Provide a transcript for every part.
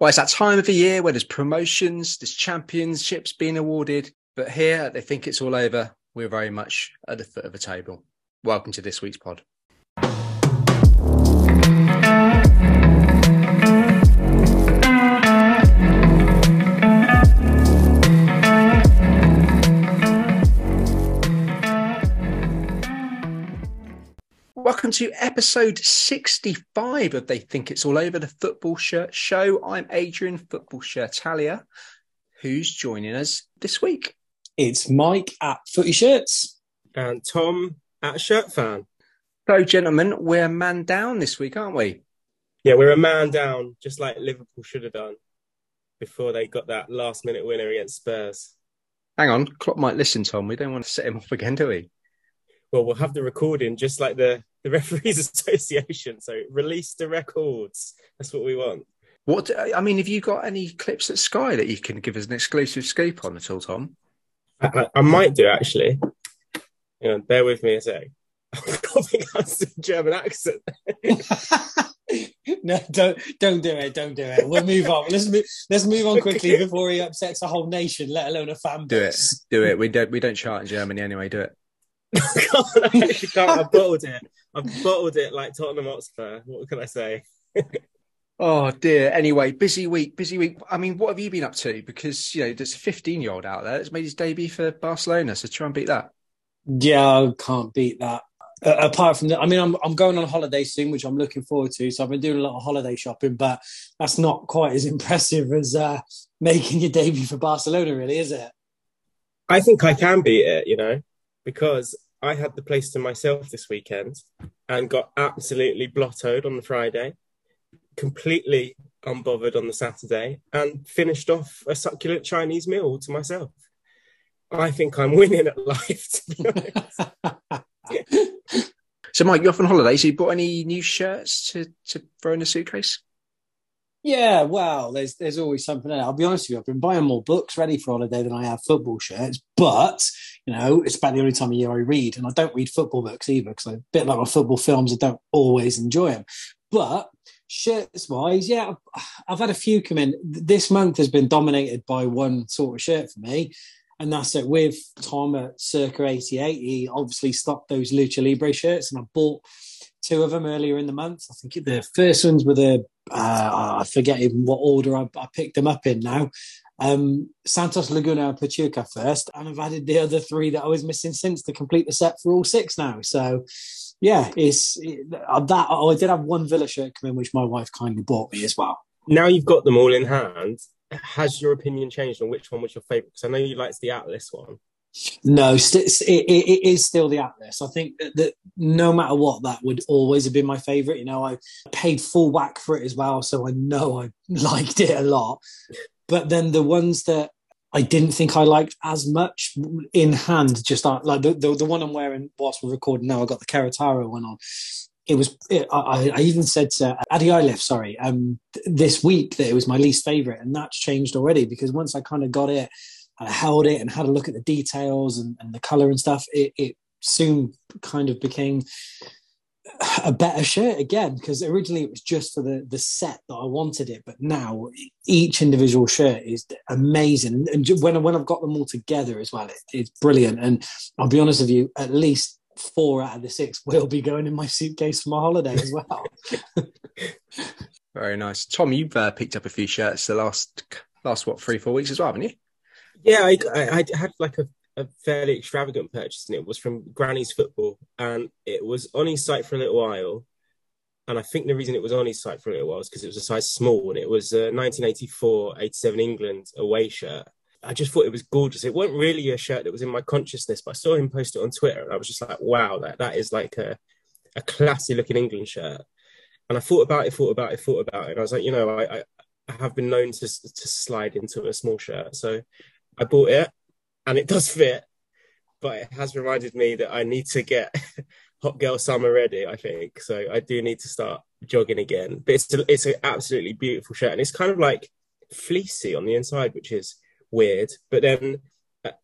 Well, it's that time of the year where there's promotions, there's championships being awarded, but here at They Think It's All Over, we're very much at the foot of the table. Welcome to this week's pod. Welcome to episode 65 of They Think It's All Over, the Football Shirt Show. I'm Adrian, Football Shirtalia. Who's joining us this week? It's Mike at Footy Shirts. And Tom at Shirt Fan. So, gentlemen, we're a man down this week, aren't we? Yeah, we're a man down, just like Liverpool should have done before they got that last-minute winner against Spurs. Hang on, Klopp might listen, Tom. We don't want to set him off again, do we? Well, we'll have the recording, just like the Referees Association. So release the records. That's what we want. What I mean, have you got any clips at Sky that you can give us an exclusive scoop on at all, Tom? I might do, actually. Hang on, bear with me a sec. I've got the German accent. No, don't do it. We'll move on. Let's move on quickly before he upsets a whole nation, let alone a fan base. Do it. We don't chart in Germany anyway. Do it. I can't. I've bottled it like Tottenham Hotspur. What can I say? Oh dear. Anyway, busy week. I mean, what have you been up to? Because, you know, there's a 15-year-old out there that's made his debut for Barcelona, so try and beat that. Yeah, I can't beat that. Apart from that, I mean, I'm going on holiday soon, which I'm looking forward to. So I've been doing a lot of holiday shopping, but that's not quite as impressive as making your debut for Barcelona, really, is it? I think I can beat it, you know, because I had the place to myself this weekend and got absolutely blottoed on the Friday, completely unbothered on the Saturday, and finished off a succulent Chinese meal all to myself. I think I'm winning at life, to be honest. So, Mike, you're off on holiday. So you bought any new shirts to throw in a suitcase? Yeah, well, there's always something there. I'll be honest with you, I've been buying more books ready for holiday than I have football shirts, but, you know, it's about the only time of year I read, and I don't read football books either, because I'm a bit like my football films, I don't always enjoy them. But shirts-wise, yeah, I've had a few come in. This month has been dominated by one sort of shirt for me, and that's it. With Tom at Circa 88, he obviously stocked those Lucha Libre shirts, and I bought two of them earlier in the month. I think the first ones were the I forget even what order I picked them up in now. Santos Laguna and Pachuca first, and I've added the other three that I was missing since to complete the set for all six now. So yeah, I did have one Villa shirt come in, which my wife kindly bought me as well. Now you've got them all in hand, has your opinion changed on which one was your favourite? Because I know you liked the Atlas one. No, it is still the Atlas. I think that no matter what, that would always have been my favourite. You know, I paid full whack for it as well, so I know I liked it a lot. But then the ones that I didn't think I liked as much in hand, just like the one I'm wearing whilst we're recording now, I got the Carataro one on. I even said to Adi Ilef, this week that it was my least favourite, and that's changed already, because once I kind of got it, I held it and had a look at the details and the colour and stuff, it soon kind of became a better shirt again, because originally it was just for the set that I wanted it, but now each individual shirt is amazing. And when I've got them all together as well, it's brilliant. And I'll be honest with you, at least 4 out of the 6 will be going in my suitcase for my holiday as well. Very nice. Tom, you've picked up a few shirts the last 3-4 weeks as well, haven't you? Yeah, I had like a fairly extravagant purchase, and it was from Granny's Football, and it was on his site for a little while, and I think the reason it was on his site for a little while was because it was a size small, and it was a 1984-87 England away shirt. I just thought it was gorgeous. It wasn't really a shirt that was in my consciousness, but I saw him post it on Twitter, and I was just like, wow, that is like a classy-looking England shirt. And I thought about it, and I was like, you know, I have been known to slide into a small shirt, so I bought it, and it does fit, but it has reminded me that I need to get hot girl summer ready, I think. So I do need to start jogging again. But it's an absolutely beautiful shirt, and it's kind of like fleecy on the inside, which is weird. But then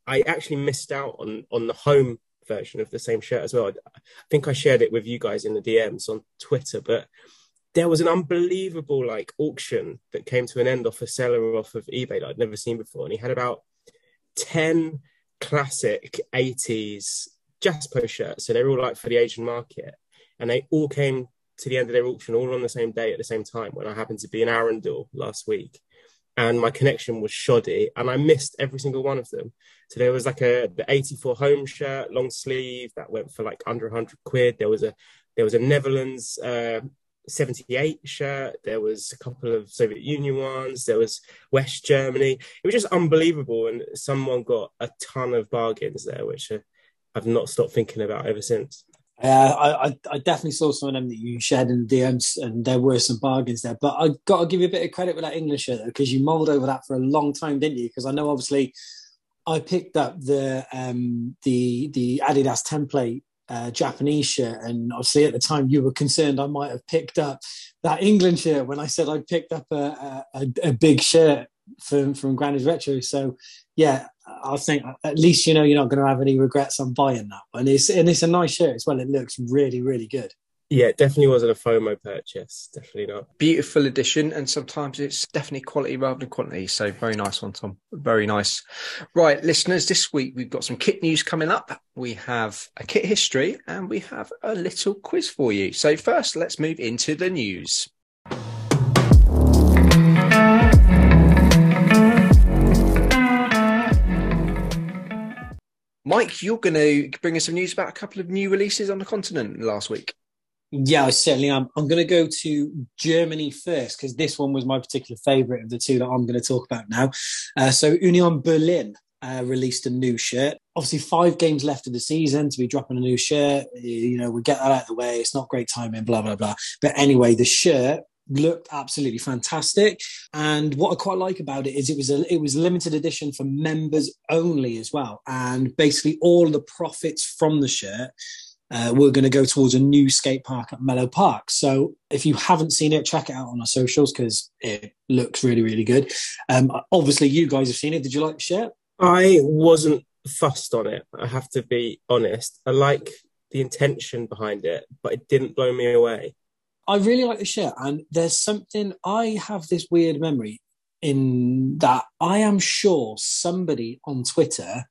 I actually missed out on the home version of the same shirt as well. I think I shared it with you guys in the DMs on Twitter, but there was an unbelievable like auction that came to an end off a seller off of eBay that I'd never seen before. And he had about 10 classic 80s Jaspo shirts. So they were all like for the Asian market. And they all came to the end of their auction all on the same day at the same time when I happened to be in Arundel last week. And my connection was shoddy and I missed every single one of them. So there was like the 84 home shirt, long sleeve, that went for like under £100. There was a Netherlands 78 shirt. There was a couple of Soviet Union ones. There was West Germany. It was just unbelievable. And someone got a ton of bargains there, which I've not stopped thinking about ever since. I definitely saw some of them that you shared in the DMs, and there were some bargains there. But I got to give you a bit of credit with that English shirt, though, because you mulled over that for a long time, didn't you? Because I know, obviously, I picked up the Adidas template Japanese shirt, and obviously at the time you were concerned I might have picked up that England shirt when I said I'd picked up a big shirt from Granny's Retro. So yeah, I think at least you know you're not going to have any regrets on buying that one. And it's a nice shirt as well. It looks really, really good. Yeah, it definitely wasn't a FOMO purchase. Definitely not. Beautiful addition, and sometimes it's definitely quality rather than quantity. So very nice one, Tom. Very nice. Right, listeners, this week we've got some kit news coming up. We have a kit history and we have a little quiz for you. So first, let's move into the news. Mike, you're going to bring us some news about a couple of new releases on the continent last week. Yeah, I certainly am. I'm going to go to Germany first because this one was my particular favourite of the two that I'm going to talk about now. So Union Berlin released a new shirt. Obviously, 5 games left of the season to be dropping a new shirt. You know, we get that out of the way. It's not great timing, blah, blah, blah. But anyway, the shirt looked absolutely fantastic, and what I quite like about it is it was a limited edition for members only as well, and basically all the profits from the shirt were going to go towards a new skate park at Mellow Park. So if you haven't seen it, check it out on our socials because it looks really, really good. Obviously you guys have seen it. Did you like the shirt? I wasn't fussed on it, I have to be honest. I like the intention behind it, but it didn't blow me away. I really like the shirt, and there's something, I have this weird memory in that I am sure somebody on Twitter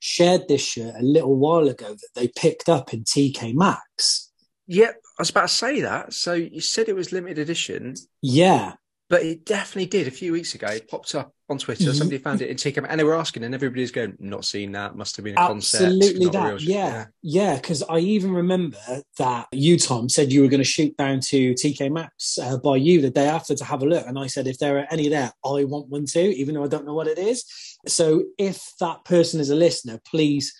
shared this shirt a little while ago that they picked up in TK Maxx. Yep, I was about to say that. So you said it was limited edition. Yeah. But it definitely did a few weeks ago. It popped up on Twitter. Somebody found it in TK, and they were asking, and everybody's going, "Not seen that. Must have been a concept." Absolutely, that. Yeah. Because I even remember that you, Tom, said you were going to shoot down to TK Maxx by you the day after to have a look, and I said, if there are any there, I want one too, even though I don't know what it is. So, if that person is a listener, please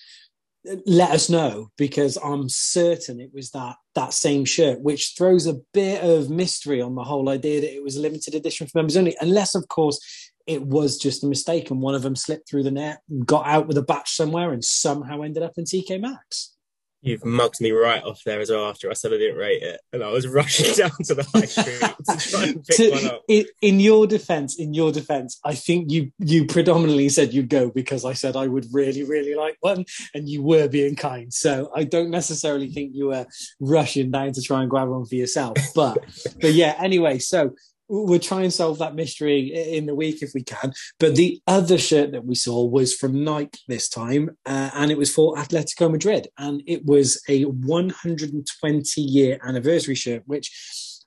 let us know, because I'm certain it was that same shirt, which throws a bit of mystery on the whole idea that it was a limited edition for members only, unless of course it was just a mistake and one of them slipped through the net, got out with a batch somewhere and somehow ended up in TK Maxx. You've mugged me right off there as well after I said I didn't rate it, and I was rushing down to the high street to try and pick one up. In your defence, I think you predominantly said you'd go because I said I would really, really like one, and you were being kind. So I don't necessarily think you were rushing down to try and grab one for yourself. But yeah, anyway, so we'll try and solve that mystery in the week if we can. But the other shirt that we saw was from Nike this time, and it was for Atletico Madrid. And it was a 120-year anniversary shirt, which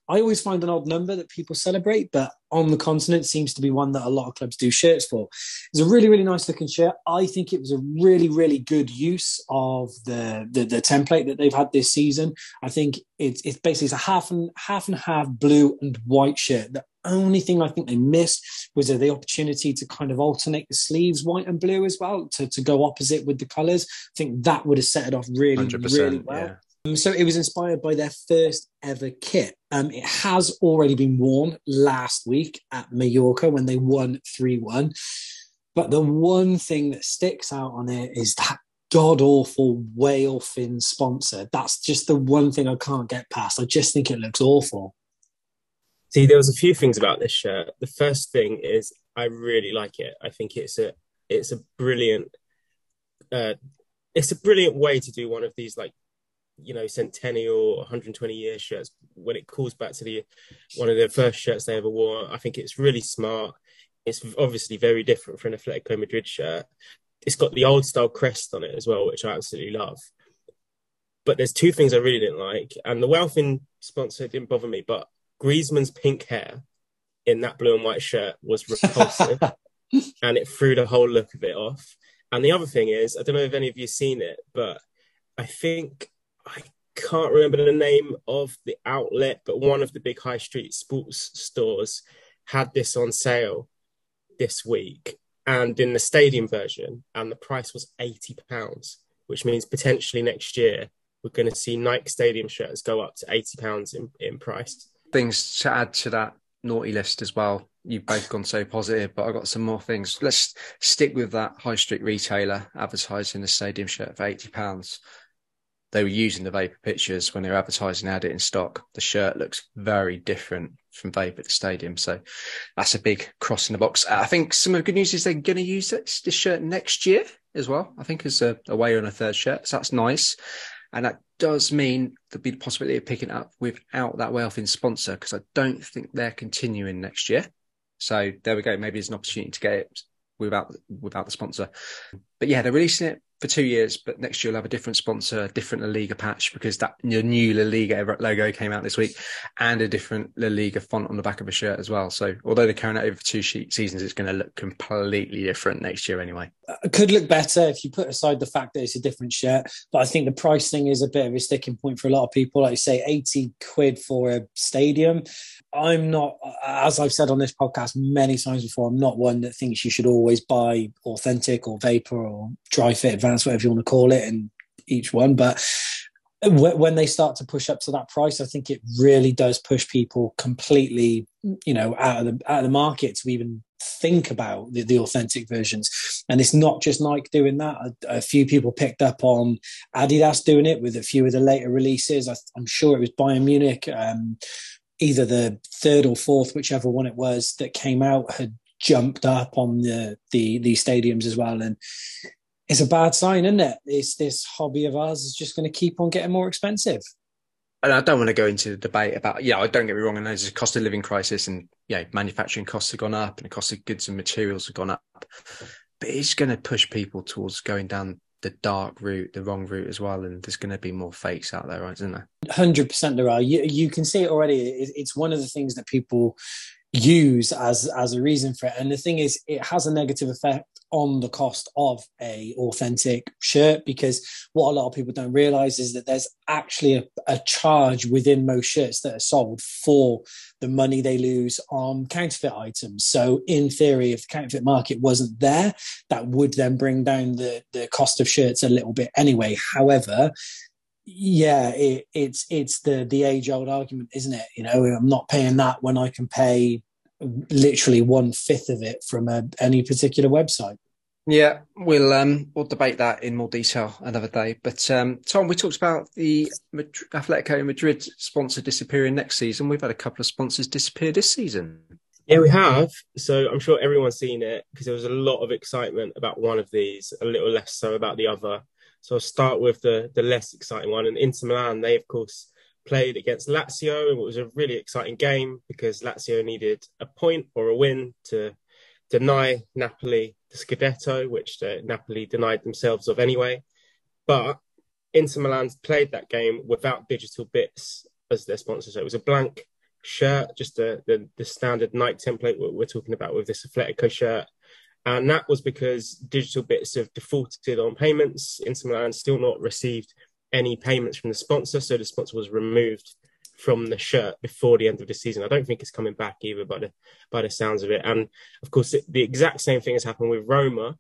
I always find an odd number that people celebrate, but on the continent seems to be one that a lot of clubs do shirts for. It's a really, really nice looking shirt. I think it was a really, really good use of the template that they've had this season. I think it's basically a half and half blue and white shirt. The only thing I think they missed was the opportunity to kind of alternate the sleeves, white and blue as well, to go opposite with the colours. I think that would have set it off really, really well. Yeah. So it was inspired by their first ever kit. It has already been worn last week at Mallorca when they won 3-1. But the one thing that sticks out on it is that god-awful whale fin sponsor. That's just the one thing I can't get past. I just think it looks awful. See, there was a few things about this shirt. The first thing is I really like it. I think it's a brilliant way to do one of these like you know, centennial or 120 year shirts, when it calls back to the one of the first shirts they ever wore. I think it's really smart. It's obviously very different for an Atletico Madrid shirt. It's got the old style crest on it as well, which I absolutely love. But there's two things I really didn't like. And the Welfin sponsor didn't bother me, but Griezmann's pink hair in that blue and white shirt was repulsive and it threw the whole look of it off. And the other thing is, I don't know if any of you have seen it, but I think, I can't remember the name of the outlet, but one of the big high street sports stores had this on sale this week, and in the stadium version, and the price was £80, which means potentially next year we're going to see Nike stadium shirts go up to £80 in price. Things to add to that naughty list as well. You've both gone so positive, but I've got some more things. Let's stick with that high street retailer advertising the stadium shirt for £80. They were using the Vapor pictures when they were advertising they had it in stock. The shirt looks very different from Vapor at the stadium. So that's a big cross in the box. I think some of the good news is they're going to use this shirt next year as well, I think, as a away on a third shirt. So that's nice. And that does mean there'll be the possibility of picking it up without that Welfin sponsor, because I don't think they're continuing next year. So there we go. Maybe there's an opportunity to get it without the sponsor. But yeah, they're releasing it for 2 years, but next year you'll have a different sponsor, a different La Liga patch, because that your new La Liga logo came out this week, and a different La Liga font on the back of a shirt as well. So although they're carrying it over 2 seasons, it's going to look completely different next year anyway. It could look better if you put aside the fact that it's a different shirt, but I think the price thing is a bit of a sticking point for a lot of people. Like you say, 80 quid for a stadium. I'm not, as I've said on this podcast many times before, I'm not one that thinks you should always buy authentic or Vapor or dry fit advanced, whatever you want to call it, and each one. But when they start to push up to that price, I think it really does push people completely, you know, out of the market to even think about the authentic versions. And it's not just Nike doing that. A few people picked up on Adidas doing it with a few of the later releases. I'm sure it was Bayern Munich, either the third or fourth, whichever one it was that came out, had jumped up on the stadiums as well. And it's a bad sign, isn't it? It's this hobby of ours is just going to keep on getting more expensive. And I don't want to go into the debate about, yeah, don't get me wrong, I know there's a cost of living crisis, and yeah, manufacturing costs have gone up and the cost of goods and materials have gone up. But it's going to push people towards going down the dark route, the wrong route as well, and there's going to be more fakes out there, right, isn't there? 100% there are. You can see it already. It's one of the things that people use as a reason for it. And the thing is, it has a negative effect on the cost of a authentic shirt, because what a lot of people don't realize is that there's actually a charge within most shirts that are sold for the money they lose on counterfeit items. So in theory, if the counterfeit market wasn't there, that would then bring down the cost of shirts a little bit anyway. However, yeah, it's the age old argument, isn't it? You know, I'm not paying that when I can pay literally 1/5 of it from any particular website. Yeah, we'll debate that in more detail another day. But Tom, we talked about the Atletico Madrid sponsor disappearing next season. We've had a couple of sponsors disappear this season. Yeah, we have. So I'm sure everyone's seen it, because there was a lot of excitement about one of these, a little less so about the other. So I'll start with the less exciting one. And Inter Milan, they, of course, played against Lazio. It was a really exciting game because Lazio needed a point or a win to deny Napoli the Scudetto, which Napoli denied themselves of anyway. But Inter Milan played that game without Digital Bits as their sponsor. So it was a blank shirt, just the standard Nike template we're talking about with this Atletico shirt. And that was because Digital Bits have defaulted on payments. Inter Milan still not received any payments from the sponsor, so the sponsor was removed from the shirt before the end of the season. I don't think it's coming back either, by the sounds of it. And of course, the exact same thing has happened with Roma,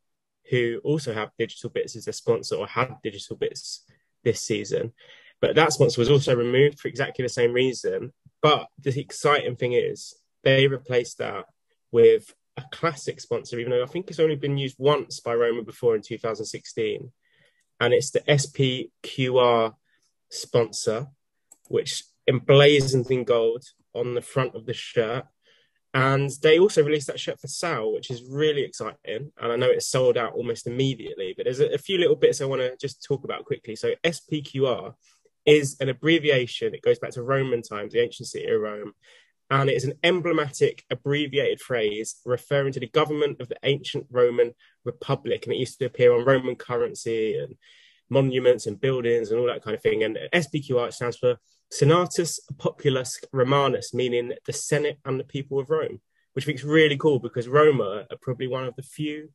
who also have Digital Bits as their sponsor, or had Digital Bits this season. But that sponsor was also removed for exactly the same reason. But the exciting thing is they replaced that with a classic sponsor, even though I think it's only been used once by Roma before in 2016. And it's the SPQR sponsor, which emblazoned in gold on the front of the shirt. And they also released that shirt for sale, which is really exciting. And I know it's sold out almost immediately, but there's a few little bits I want to just talk about quickly. So SPQR is an abbreviation. It goes back to Roman times, the ancient city of Rome. And it is an emblematic abbreviated phrase referring to the government of the ancient Roman Republic. And it used to appear on Roman currency and monuments and buildings and all that kind of thing. And SPQR stands for Senatus Populus Romanus, meaning the Senate and the people of Rome, which I think is really cool because Roma are probably one of the few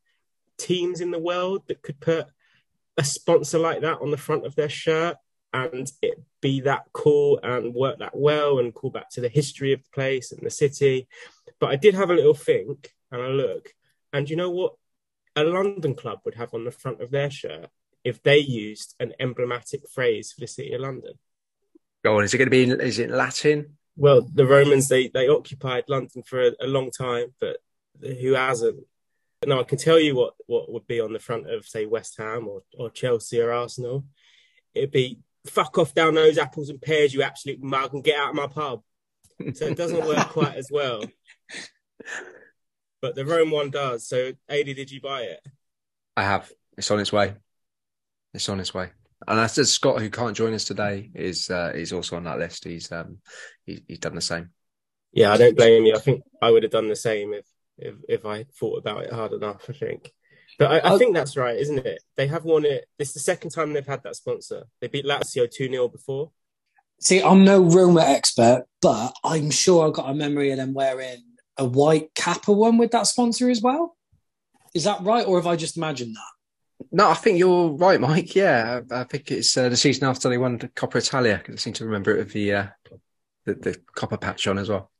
teams in the world that could put a sponsor like that on the front of their shirt and it be that cool and work that well and call back to the history of the place and the city. But I did have a little think and a look, and you know what a London club would have on the front of their shirt if they used an emblematic phrase for the city of London? Go on, is it going to be, is it Latin? Well, the Romans, they occupied London for a long time, but who hasn't? Now, I can tell you what would be on the front of, say, West Ham or Chelsea or Arsenal. It'd be, fuck off down those apples and pears, you absolute mug, and get out of my pub. So it doesn't work quite as well. But the Rome one does. So, Adi, did you buy it? I have. It's on its way. It's on its way. And that's just Scott, who can't join us today, is also on that list. He's done the same. Yeah, I don't blame you. I think I would have done the same if I thought about it hard enough, I think. But I think that's right, isn't it? They have won it. It's the second time they've had that sponsor. They beat Lazio 2-0 before. See, I'm no Roma expert, but I'm sure I've got a memory of them wearing a white Kappa one with that sponsor as well. Is that right, or have I just imagined that? No, I think you're right, Mike. Yeah, I think it's the season after they won the Coppa Italia, because I seem to remember it with the Coppa patch on as well.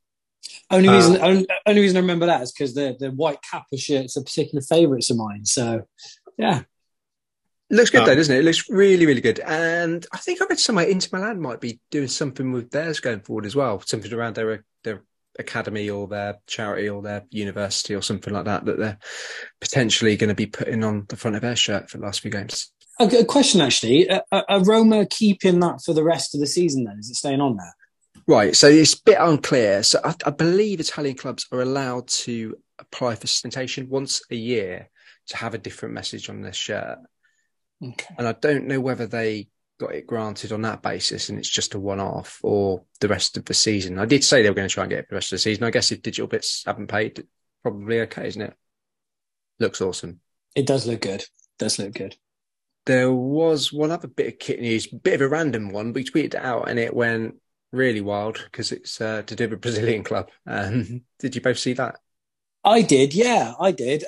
Only reason I remember that is because the white Kappa shirts are particular favourites of mine. So, yeah. Looks good though, doesn't it? It looks really, really good. And I think I read somewhere Inter Milan might be doing something with theirs going forward as well. Something around their academy or their charity or their university or something like that, that they're potentially going to be putting on the front of their shirt for the last few games. A question, actually. Are Roma keeping that for the rest of the season then? Is it staying on there? Right, so it's a bit unclear. So I believe Italian clubs are allowed to apply for sponsorship once a year to have a different message on their shirt. Okay. And I don't know whether they got it granted on that basis and it's just a one-off or the rest of the season. I did say they were going to try and get it for the rest of the season. I guess if Digital Bits haven't paid, probably okay, isn't it? Looks awesome. It does look good. There was one other bit of kit news, a bit of a random one. We tweeted it out and it went really wild because it's to do with a Brazilian club. Did you both see that? I did, yeah, I did.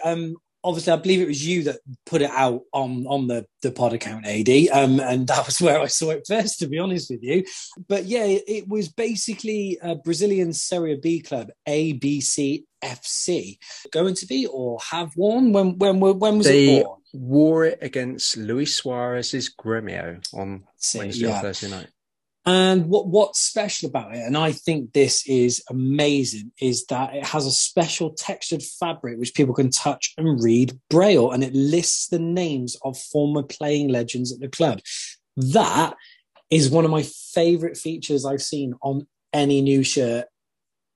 Obviously, I believe it was you that put it out on the pod account, AD, and that was where I saw it first, to be honest with you. But yeah, it was basically a Brazilian Serie B club, ABC FC, going to be or have worn. When was it worn? Wore it against Luis Suarez's Grêmio on Wednesday or Thursday night. And what's special about it, and I think this is amazing, is that it has a special textured fabric which people can touch and read Braille, and it lists the names of former playing legends at the club. That is one of my favourite features I've seen on any new shirt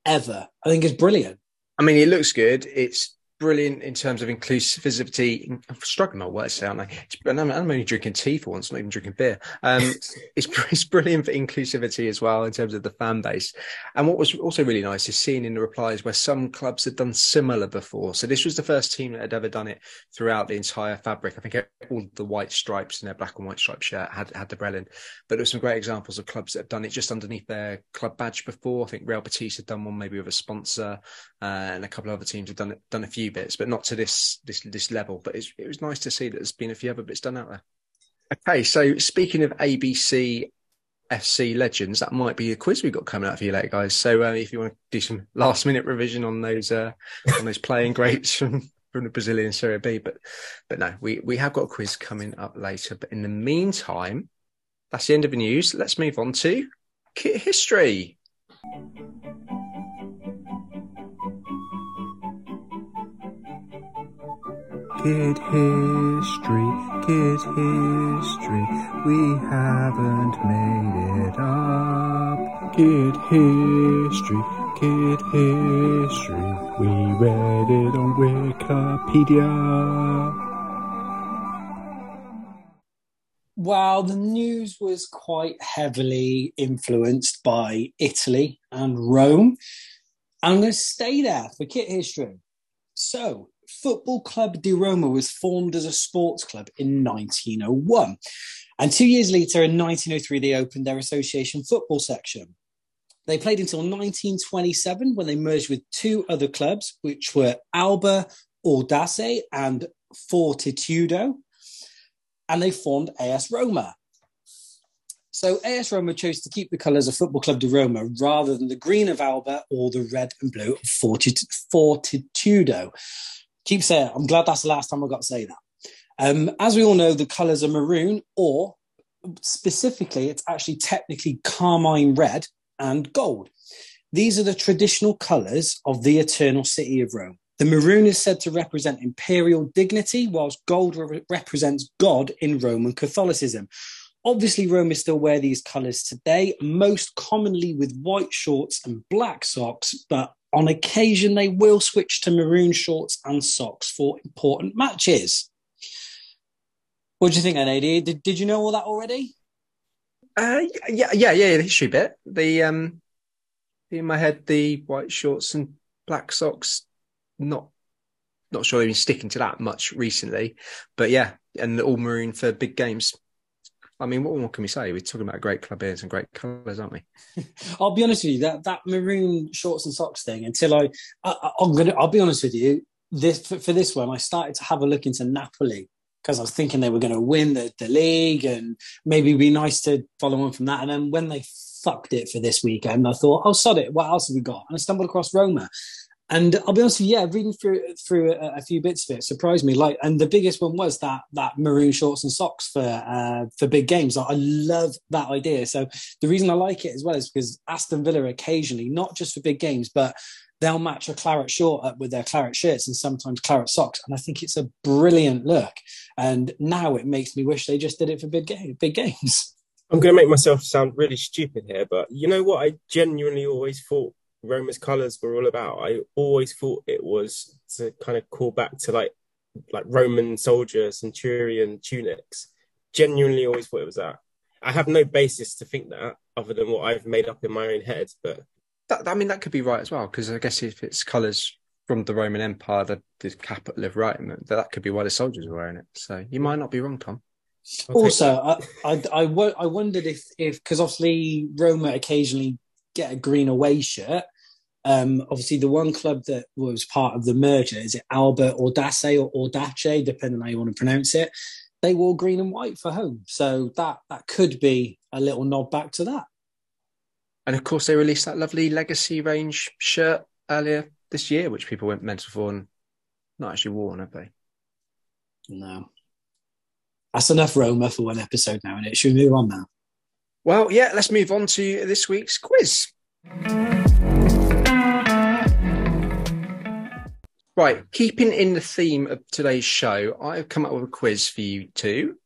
ever. I think it's brilliant. I mean, it looks good. It's brilliant in terms of inclusivity. I'm struggling my words there, aren't I? I'm only drinking tea for once, not even drinking beer. It's brilliant for inclusivity as well in terms of the fan base. And what was also really nice is seeing in the replies where some clubs had done similar before. So this was the first team that had ever done it throughout the entire fabric. I think all the white stripes in their black and white striped shirt had the Brelin. But there were some great examples of clubs that have done it just underneath their club badge before. I think Real Betis had done one maybe with a sponsor, and a couple of other teams have done a few bits, but not to this level. But it was nice to see that there's been a few other bits done out there. Okay, so speaking of ABC FC legends, that might be a quiz we've got coming up for you later, guys. So if you want to do some last minute revision on those playing greats from the Brazilian Serie B, but no, we have got a quiz coming up later. But in the meantime, that's the end of the news. Let's move on to kit history. Kid history, we haven't made it up. Kid history, we read it on Wikipedia. Well, the news was quite heavily influenced by Italy and Rome. I'm going to stay there for kit history. So, Football Club di Roma was formed as a sports club in 1901. And 2 years later, in 1903, they opened their association football section. They played until 1927 when they merged with two other clubs, which were Alba, Audace and Fortitudo. And they formed AS Roma. So AS Roma chose to keep the colours of Football Club di Roma rather than the green of Alba or the red and blue of Fortitudo. Keep saying it. I'm glad that's the last time I got to say that. As we all know, the colours are maroon, or specifically, it's actually technically carmine red and gold. These are the traditional colours of the eternal city of Rome. The maroon is said to represent imperial dignity, whilst gold represents God in Roman Catholicism. Obviously, Romans still wear these colours today, most commonly with white shorts and black socks, but on occasion they will switch to maroon shorts and socks for important matches. What do you think, Anady? Did you know all that already? Yeah, the history bit. In my head, the white shorts and black socks. Not sure they've been sticking to that much recently, but yeah, and all maroon for big games. I mean, what more can we say? We're talking about great club ears and great colours, aren't we? I'll be honest with you, that maroon shorts and socks thing. I'll be honest with you. For this one, I started to have a look into Napoli because I was thinking they were going to win the league and maybe it'd be nice to follow on from that. And then when they fucked it for this weekend, I thought, oh, sod it, what else have we got? And I stumbled across Roma. And I'll be honest with you, yeah, reading through a few bits of it surprised me. Like, and the biggest one was that maroon shorts and socks for big games. I love that idea. So the reason I like it as well is because Aston Villa occasionally, not just for big games, but they'll match a claret short up with their claret shirts and sometimes claret socks. And I think it's a brilliant look. And now it makes me wish they just did it for big games. I'm going to make myself sound really stupid here, but you know what? I genuinely always thought Roma's colours were all about. I always thought it was to kind of call back to like Roman soldier, centurion tunics. Genuinely always thought it was that. I have no basis to think that other than what I've made up in my own head. But that could be right as well, because I guess if it's colours from the Roman Empire, the capital of Rome, that could be why the soldiers were wearing it. So you might not be wrong, Tom. Also, I wondered if because obviously Roma occasionally get a green away shirt. Obviously, the one club that was part of the merger, is it Alba Audace or Audace, depending on how you want to pronounce it, they wore green and white for home. So that could be a little nod back to that. And of course, they released that lovely Legacy range shirt earlier this year, which people went mental for and not actually worn, have they? No. That's enough Roma for one episode now, and it should move on now. Well, yeah, let's move on to this week's quiz. Right, keeping in the theme of today's show, I've come up with a quiz for you two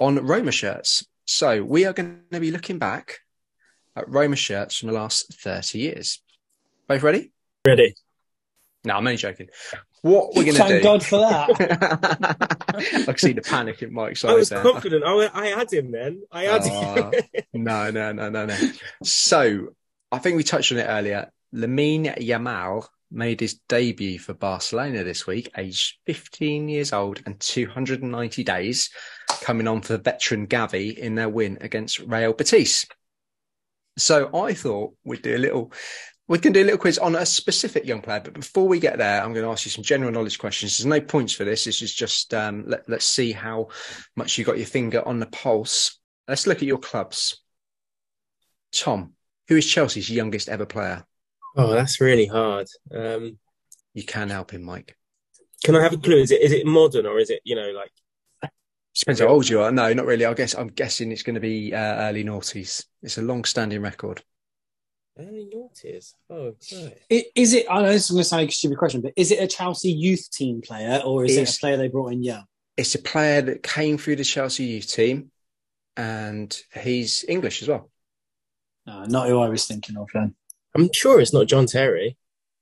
on Roma shirts. So we are going to be looking back at Roma shirts from the last 30 years. Both ready? Ready. No, I'm only joking. What we're going to do... Thank God for that. I can see the panic in Mike's eyes. I was confident. I had him then. I had him. No. So, I think we touched on it earlier. Lamine Yamal made his debut for Barcelona this week, aged 15 years old and 290 days, coming on for veteran Gavi in their win against Real Betis. So, I thought we'd do a little... We can do a little quiz on a specific young player, but before we get there, I'm going to ask you some general knowledge questions. There's no points for this. This is just let's see how much you got your finger on the pulse. Let's look at your clubs. Tom, who is Chelsea's youngest ever player? Oh, that's really hard. You can help him, Mike. Can I have a clue? Is it modern or is it, you know, like? Depends how old you are. No, not really. I'm guessing it's going to be early noughties. It's a long-standing record. Early noughties. Oh, right. Is it? I know this is going to sound like a stupid question, but is it a Chelsea youth team player or is it a player they brought in young? It's a player that came through the Chelsea youth team, and he's English as well. No, not who I was thinking of then. I'm sure it's not John Terry.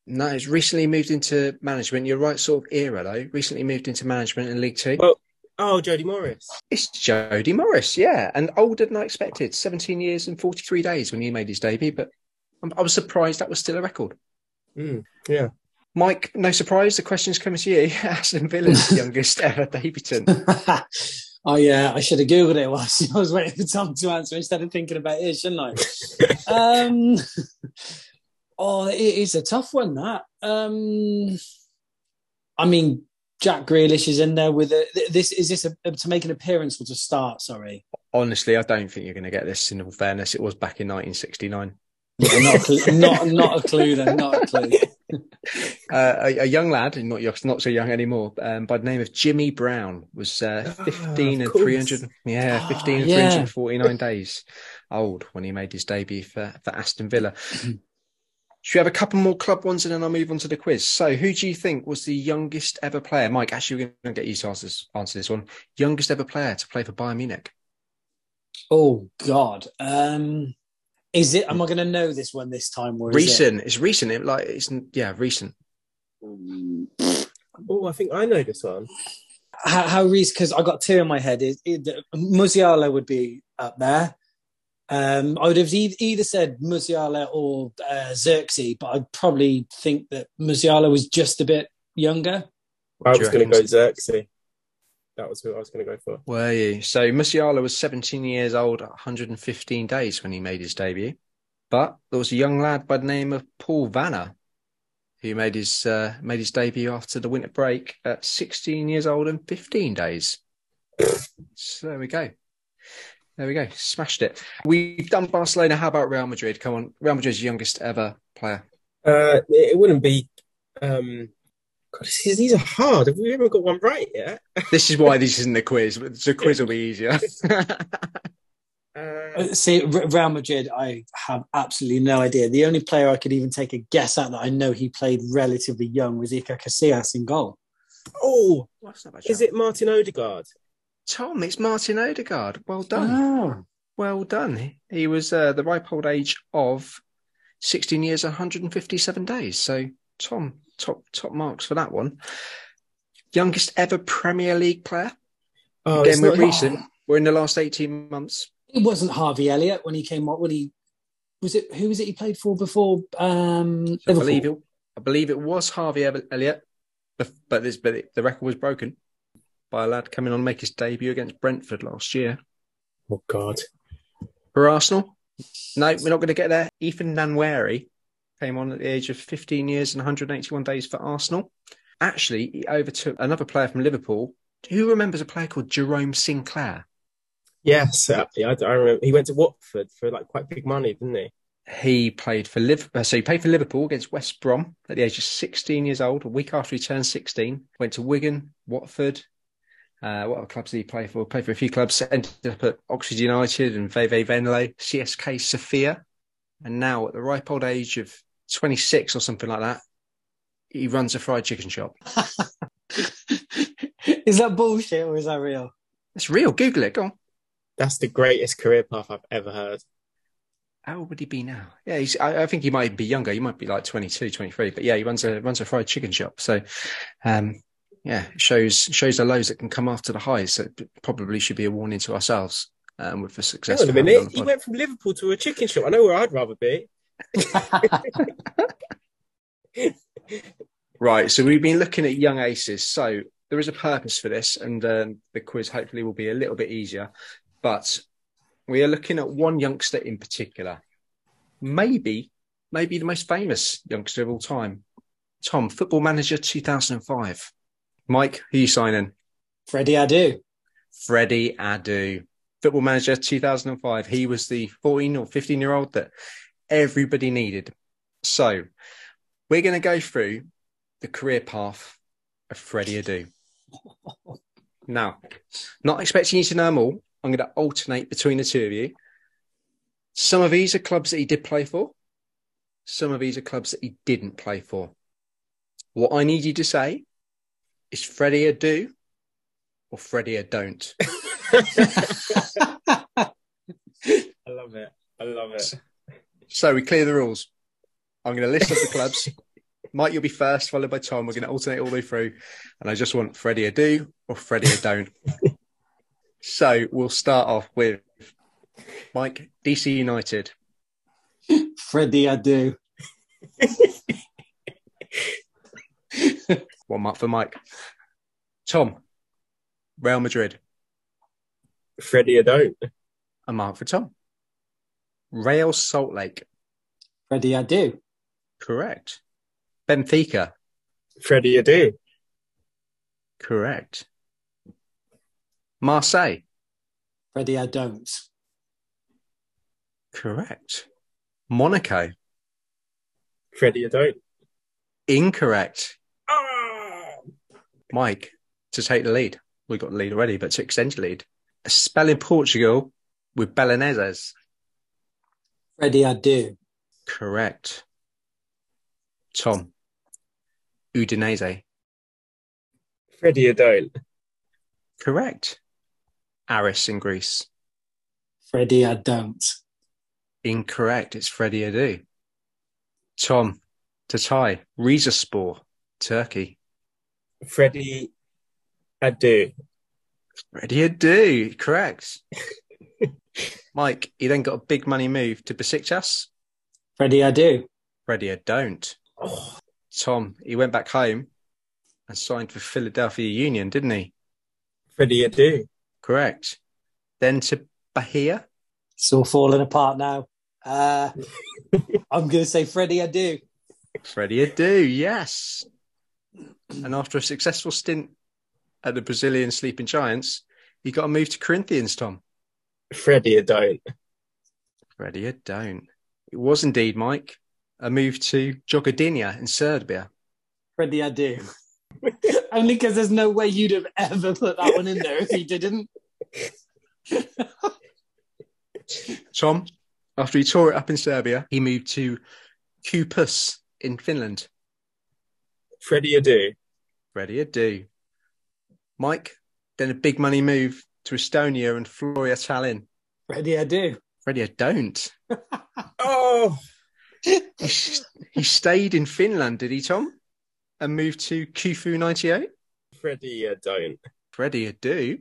No, he's recently moved into management. You're right, sort of era though. Recently moved into management in League Two. Well, Oh, Jodie Morris. It's Jodie Morris, yeah. And older than I expected, 17 years and 43 days when he made his debut, but I was surprised that was still a record. Mm, yeah. Mike, no surprise, the question's coming to you. Aston Villa's youngest ever debutant. Oh, yeah, I should have Googled it whilst I was waiting for Tom to answer instead of thinking about it, shouldn't I? Oh, it is a tough one, that. I mean, Jack Grealish is in there with this to make an appearance or to start, sorry. Honestly, I don't think you're going to get this, in all fairness. It was back in 1969. Yeah, not a clue then. A young lad, not so young anymore, by the name of Jimmy Brown, was 349 days old when he made his debut for Aston Villa. Should we have a couple more club ones and then I'll move on to the quiz? So who do you think was the youngest ever player? Mike, actually, we're going to get you to answer this one. Youngest ever player to play for Bayern Munich? Oh, God. Is it? Am I going to know this one this time? Or recent. It's recent. Recent. Oh, I think I know this one. How recent? Because I got two in my head. Musiala would be up there. I would have either said Musiala or Xerxes, but I'd probably think that Musiala was just a bit younger. I was going to go Xerxes. That was who I was going to go for. Were you? So Musiala was 17 years old, 115 days when he made his debut. But there was a young lad by the name of Paul Vanna who made his debut after the winter break at 16 years old and 15 days. So there we go. Smashed it. We've done Barcelona. How about Real Madrid? Come on. Real Madrid's youngest ever player. It wouldn't be... God, these are hard. Have we ever got one right yet? This is why this isn't a quiz. The quiz will be easier. See, Real Madrid, I have absolutely no idea. The only player I could even take a guess at that I know he played relatively young was Iker Casillas in goal. Oh, is it Martin Odegaard? Tom, it's Martin Odegaard. Well done. Oh. Well done. He was the ripe old age of 16 years, 157 days. So, Tom... Top marks for that one. Youngest ever Premier League player. Oh, again, we're recent. Hard. We're in the last 18 months. It wasn't Harvey Elliott when he came up. Who was it he played for before? Liverpool. I believe it was Harvey Elliott, but the record was broken by a lad coming on to make his debut against Brentford last year. Oh God! For Arsenal? No, we're not going to get there. Ethan Nwaneri came on at the age of 15 years and 181 days for Arsenal. Actually, he overtook another player from Liverpool. Who remembers a player called Jerome Sinclair? Yes, I remember. He went to Watford for quite big money, didn't he? He played for Liverpool. So he played for Liverpool against West Brom at the age of 16 years old. A week after he turned 16, went to Wigan, Watford. What other clubs did he play for? Played for a few clubs. Ended up at Oxford United and VV Venlo, CSK Sofia, and now at the ripe old age of 26 or something like that, he runs a fried chicken shop. Is that bullshit or is that real? It's real. Google it. Go on. That's the greatest career path I've ever heard. How old would he be now? Yeah, I think he might be younger. He might be 22, 23. But yeah, he runs a fried chicken shop. So, yeah, shows the lows that can come after the highs. So it probably should be a warning to ourselves with the success. Hang on a minute. He went from Liverpool to a chicken shop. I know where I'd rather be. Right, so we've been looking at young aces, so there is a purpose for this, and the quiz hopefully will be a little bit easier, but we are looking at one youngster in particular, maybe the most famous youngster of all time. Tom, Football Manager 2005. Mike, who are you signing? Freddie Adu. Football Manager 2005. He was the 14 or 15 year old that everybody needed. So we're going to go through the career path of Freddie Adu. Now, not expecting you to know them all. I'm going to alternate between the two of you. Some of these are clubs that he did play for. Some of these are clubs that he didn't play for. What I need you to say is Freddie Adu or Freddie Adon't. I love it. So we clear the rules. I'm going to list up the clubs. Mike, you'll be first, followed by Tom. We're going to alternate all the way through. And I just want Freddie Adu or Freddie Adon't. So we'll start off with Mike, DC United. Freddie, I do. 1 mark for Mike. Tom, Real Madrid. Freddie, I don't. A mark for Tom. Real Salt Lake. Freddie, I do. Correct. Benfica. Freddie, I do. Correct. Marseille. Freddie, I don't. Correct. Monaco. Freddie, I don't. Incorrect. Oh. Mike, to take the lead. We got the lead already, but to extend the lead. A spell in Portugal with Belenenses. Freddie, I do. Correct. Tom. Udinese. Freddie, I don't. Correct. Aris in Greece. Freddie, I don't. Incorrect. It's Freddie, I do. Tom. Tatay. Rizespor. Turkey. Freddie, I do. Freddie, I do. Correct. Mike, you then got a big money move to Besiktas. Freddie, I do. Freddie, I don't. Oh. Tom, he went back home and signed for Philadelphia Union, didn't he? Freddie, I do. Correct. Then to Bahia. It's all falling apart now. I'm going to say Freddie, I do. Freddie, I do, yes. And after a successful stint at the Brazilian Sleeping Giants, he got a move to Corinthians, Tom. Freddie, I don't. Freddie, I don't. It was indeed, Mike. A move to Jogodinja in Serbia. Freddie, I do. Only because there's no way you'd have ever put that one in there if he didn't. Tom, after he tore it up in Serbia, he moved to Kupus in Finland. Freddie, I do. Freddie, I do. Mike, then a big money move to Estonia and Floria Tallinn. Freddie, I do. Freddie, I don't. Oh! He stayed in Finland, did he, Tom? And moved to Khufu 98? Freddie, I don't. Freddie, I do.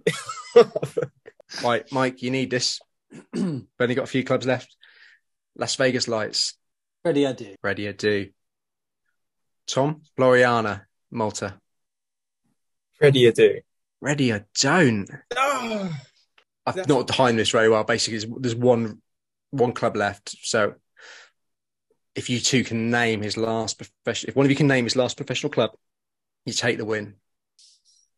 Right, Mike, you need this. We've only got a few clubs left. Las Vegas Lights. Freddie, I do. Freddie, I do. Tom, Gloriana, Malta. Freddie, I do. Freddie, I don't. Oh, I've not defined this very well. Basically, there's one club left, so... If you two can name his last professional, if one of you can name his last professional club, you take the win.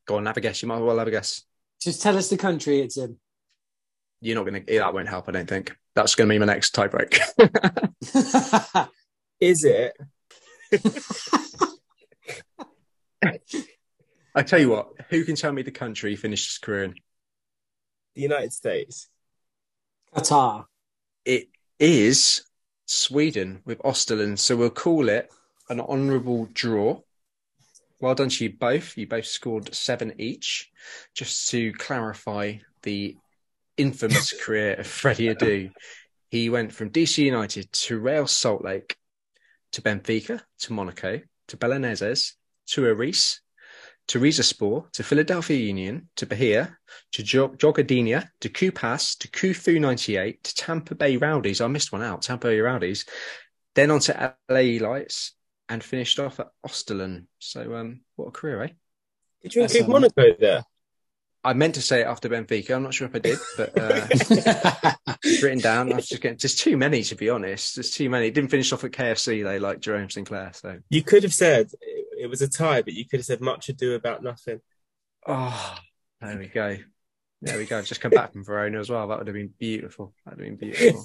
Go on, have a guess. You might as well have a guess. Just tell us the country it's in. You're not going to, that won't help, I don't think. That's going to be my next tie break. Is it? I tell you what, who can tell me the country he finished his career in? The United States. Qatar. It is Sweden with Österlen, so we'll call it an honourable draw. Well done to you both. You both scored 7 each. Just to clarify the infamous career of Freddie Adu, he went from DC United to Real Salt Lake, to Benfica, to Monaco, to Belenenses, to Aris, to Rizespor, to Philadelphia Union, to Bahia, to Jogodinja, to Kupas, to Khufu 98, to Tampa Bay Rowdies. I missed one out, Tampa Bay Rowdies. Then on to LA Lights and finished off at Österlen. So what a career, eh? Did you include Monaco there? I meant to say it after Benfica. I'm not sure if I did, but it's written down. I was just getting, there's too many, to be honest. There's too many. It didn't finish off at KFC, they like Jerome Sinclair. So you could have said... It was a tie, but you could have said much ado about nothing. Oh, there we go. There we go. I've just come back from Verona as well. That would have been beautiful. That would have been beautiful.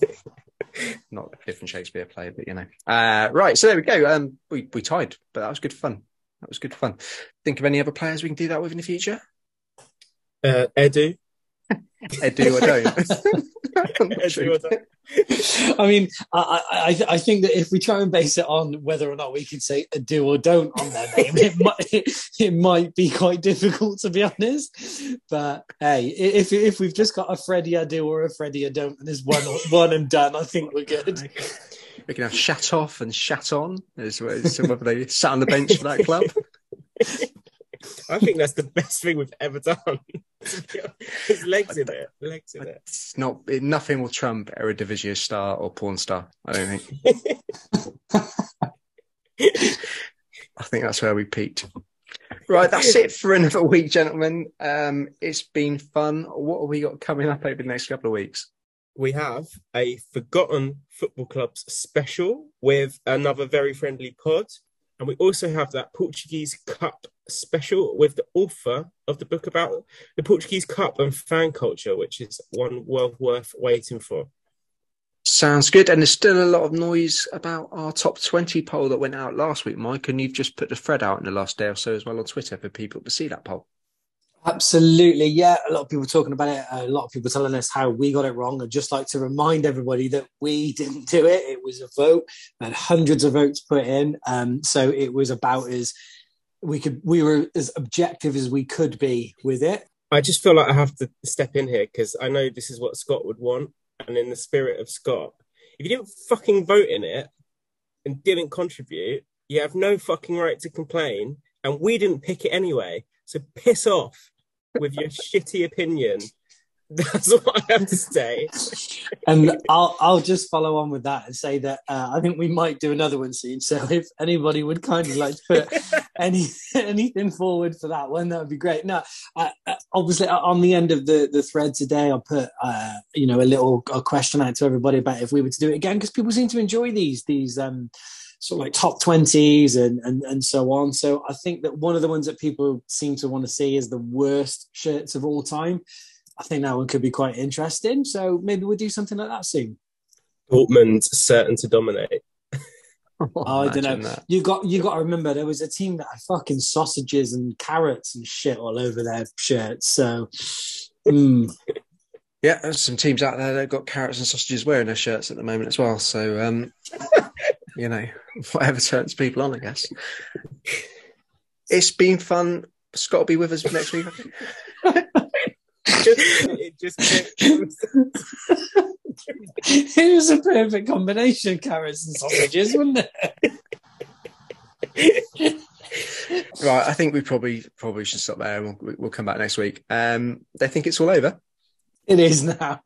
Not a different Shakespeare play, but you know. Right, so there we go. We tied, but that was good fun. That was good fun. Think of any other players we can do that with in the future? Edu. Edu, I don't. I mean, I think that if we try and base it on whether or not we can say a do or don't on their name, it might be quite difficult, to be honest. But hey, if we've just got a Freddie I do or a Freddie I don't, and there's one and done, I think we're good. We can have Shat Off and Shat On. Is whether they sat on the bench for that club. I think that's the best thing we've ever done. His legs in there. It's not, nothing will trump Eredivisie star or porn star, I don't think. I think that's where we peaked. Right, that's it for another week, gentlemen. It's been fun. What have we got coming up over the next couple of weeks? We have a Forgotten Football Clubs special with another very friendly pod. And we also have that Portuguese Cup special with the author of the book about the Portuguese Cup and fan culture, which is one well worth waiting for. Sounds good. And there's still a lot of noise about our top 20 poll that went out last week, Mike, and you've just put the thread out in the last day or so as well on Twitter for people to see that poll. Absolutely, yeah. A lot of people talking about it. A lot of people telling us how we got it wrong. I'd just like to remind everybody that we didn't do it. It was a vote. We had hundreds of votes put in. So it was about as we were as objective as we could be with it. I just feel like I have to step in here because I know this is what Scott would want. And in the spirit of Scott, if you didn't fucking vote in it and didn't contribute, you have no fucking right to complain. And we didn't pick it anyway. So piss off with your shitty opinion. That's what I have to say. And I'll just follow on with that and say that I think we might do another one soon. So if anybody would kind of like to put anything forward for that one, that would be great. No, obviously on the end of the thread today, I'll put a question out to everybody about if we were to do it again, because people seem to enjoy these sort of like top 20s and so on. So I think that one of the ones that people seem to want to see is the worst shirts of all time. I think that one could be quite interesting. So maybe we'll do something like that soon. Dortmund's certain to dominate. I don't know. That. You got to remember there was a team that had fucking sausages and carrots and shit all over their shirts. So, yeah, there's some teams out there that got carrots and sausages wearing their shirts at the moment as well. So, you know, whatever turns people on, I guess. It's been fun. Scott will be with us next week. It was a perfect combination, carrots and sausages, wasn't it? Right, I think we probably should stop there and we'll come back next week. They think it's all over. It is now.